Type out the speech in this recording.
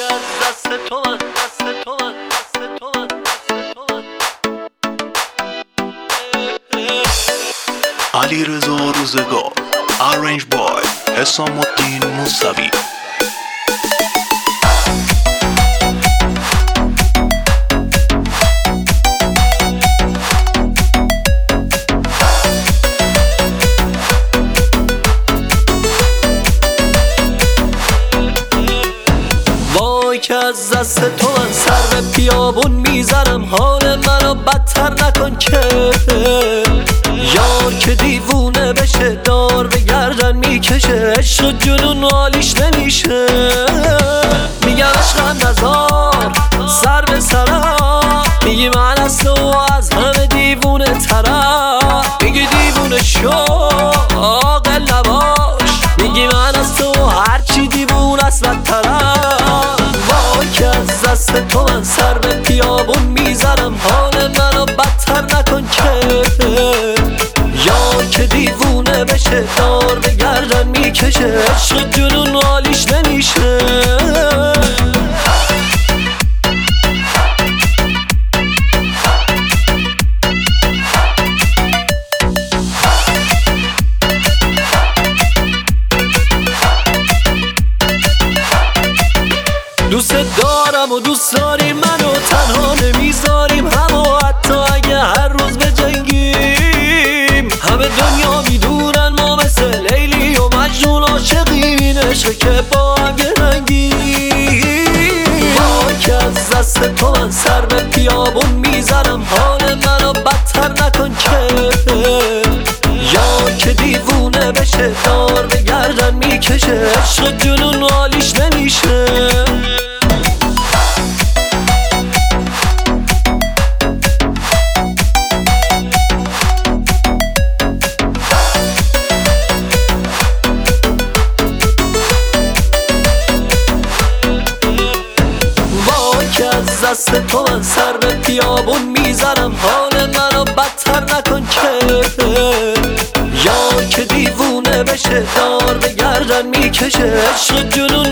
که از دست تو من، دست تو من، دست تو من، دست تو من. علیرضا روزگار، ارنج بای، حسام الدین موسوی. که از دست تو من سر به بیابون میزنم، حال منو بدتر نکن که یار که دیوونه بشه دار به گردن میکشه، عشق و جنون حالیش نمیشه. میگم عشقم نزار سر به سرم، میگی من از تو از همه دیوونه ترم، میگی دیوونه شو عاقل نباش، میگی من از تو هرچی دیوونه است بدترم. دست تو من سر به بیابون میزنم، حال منو بدتر نکن که یار که دیوونه بشه دار به گردن میکشه، عشق جنون حالیش نمیشه. دوست دارم و دوست داریم، منو تنها نمیذاریم، هم و حتی اگه هر روز بجنگیم. همه دنیا میدونن ما مثل لیلی و مجنون عاشقیم، این عشق که با هم یه رنگیم. وای که از دست تو من سر به بیابون میزنم، حال منو بدتر نکن که یار که دیوونه بشه دار به گردن میکشه، عشق جنون حالیش نمیشه. از دست تو من سر به بیابون میزنم، حال منو بدتر نکن که یار که دیوونه بشه دار به گردن میکشه، عشق جنون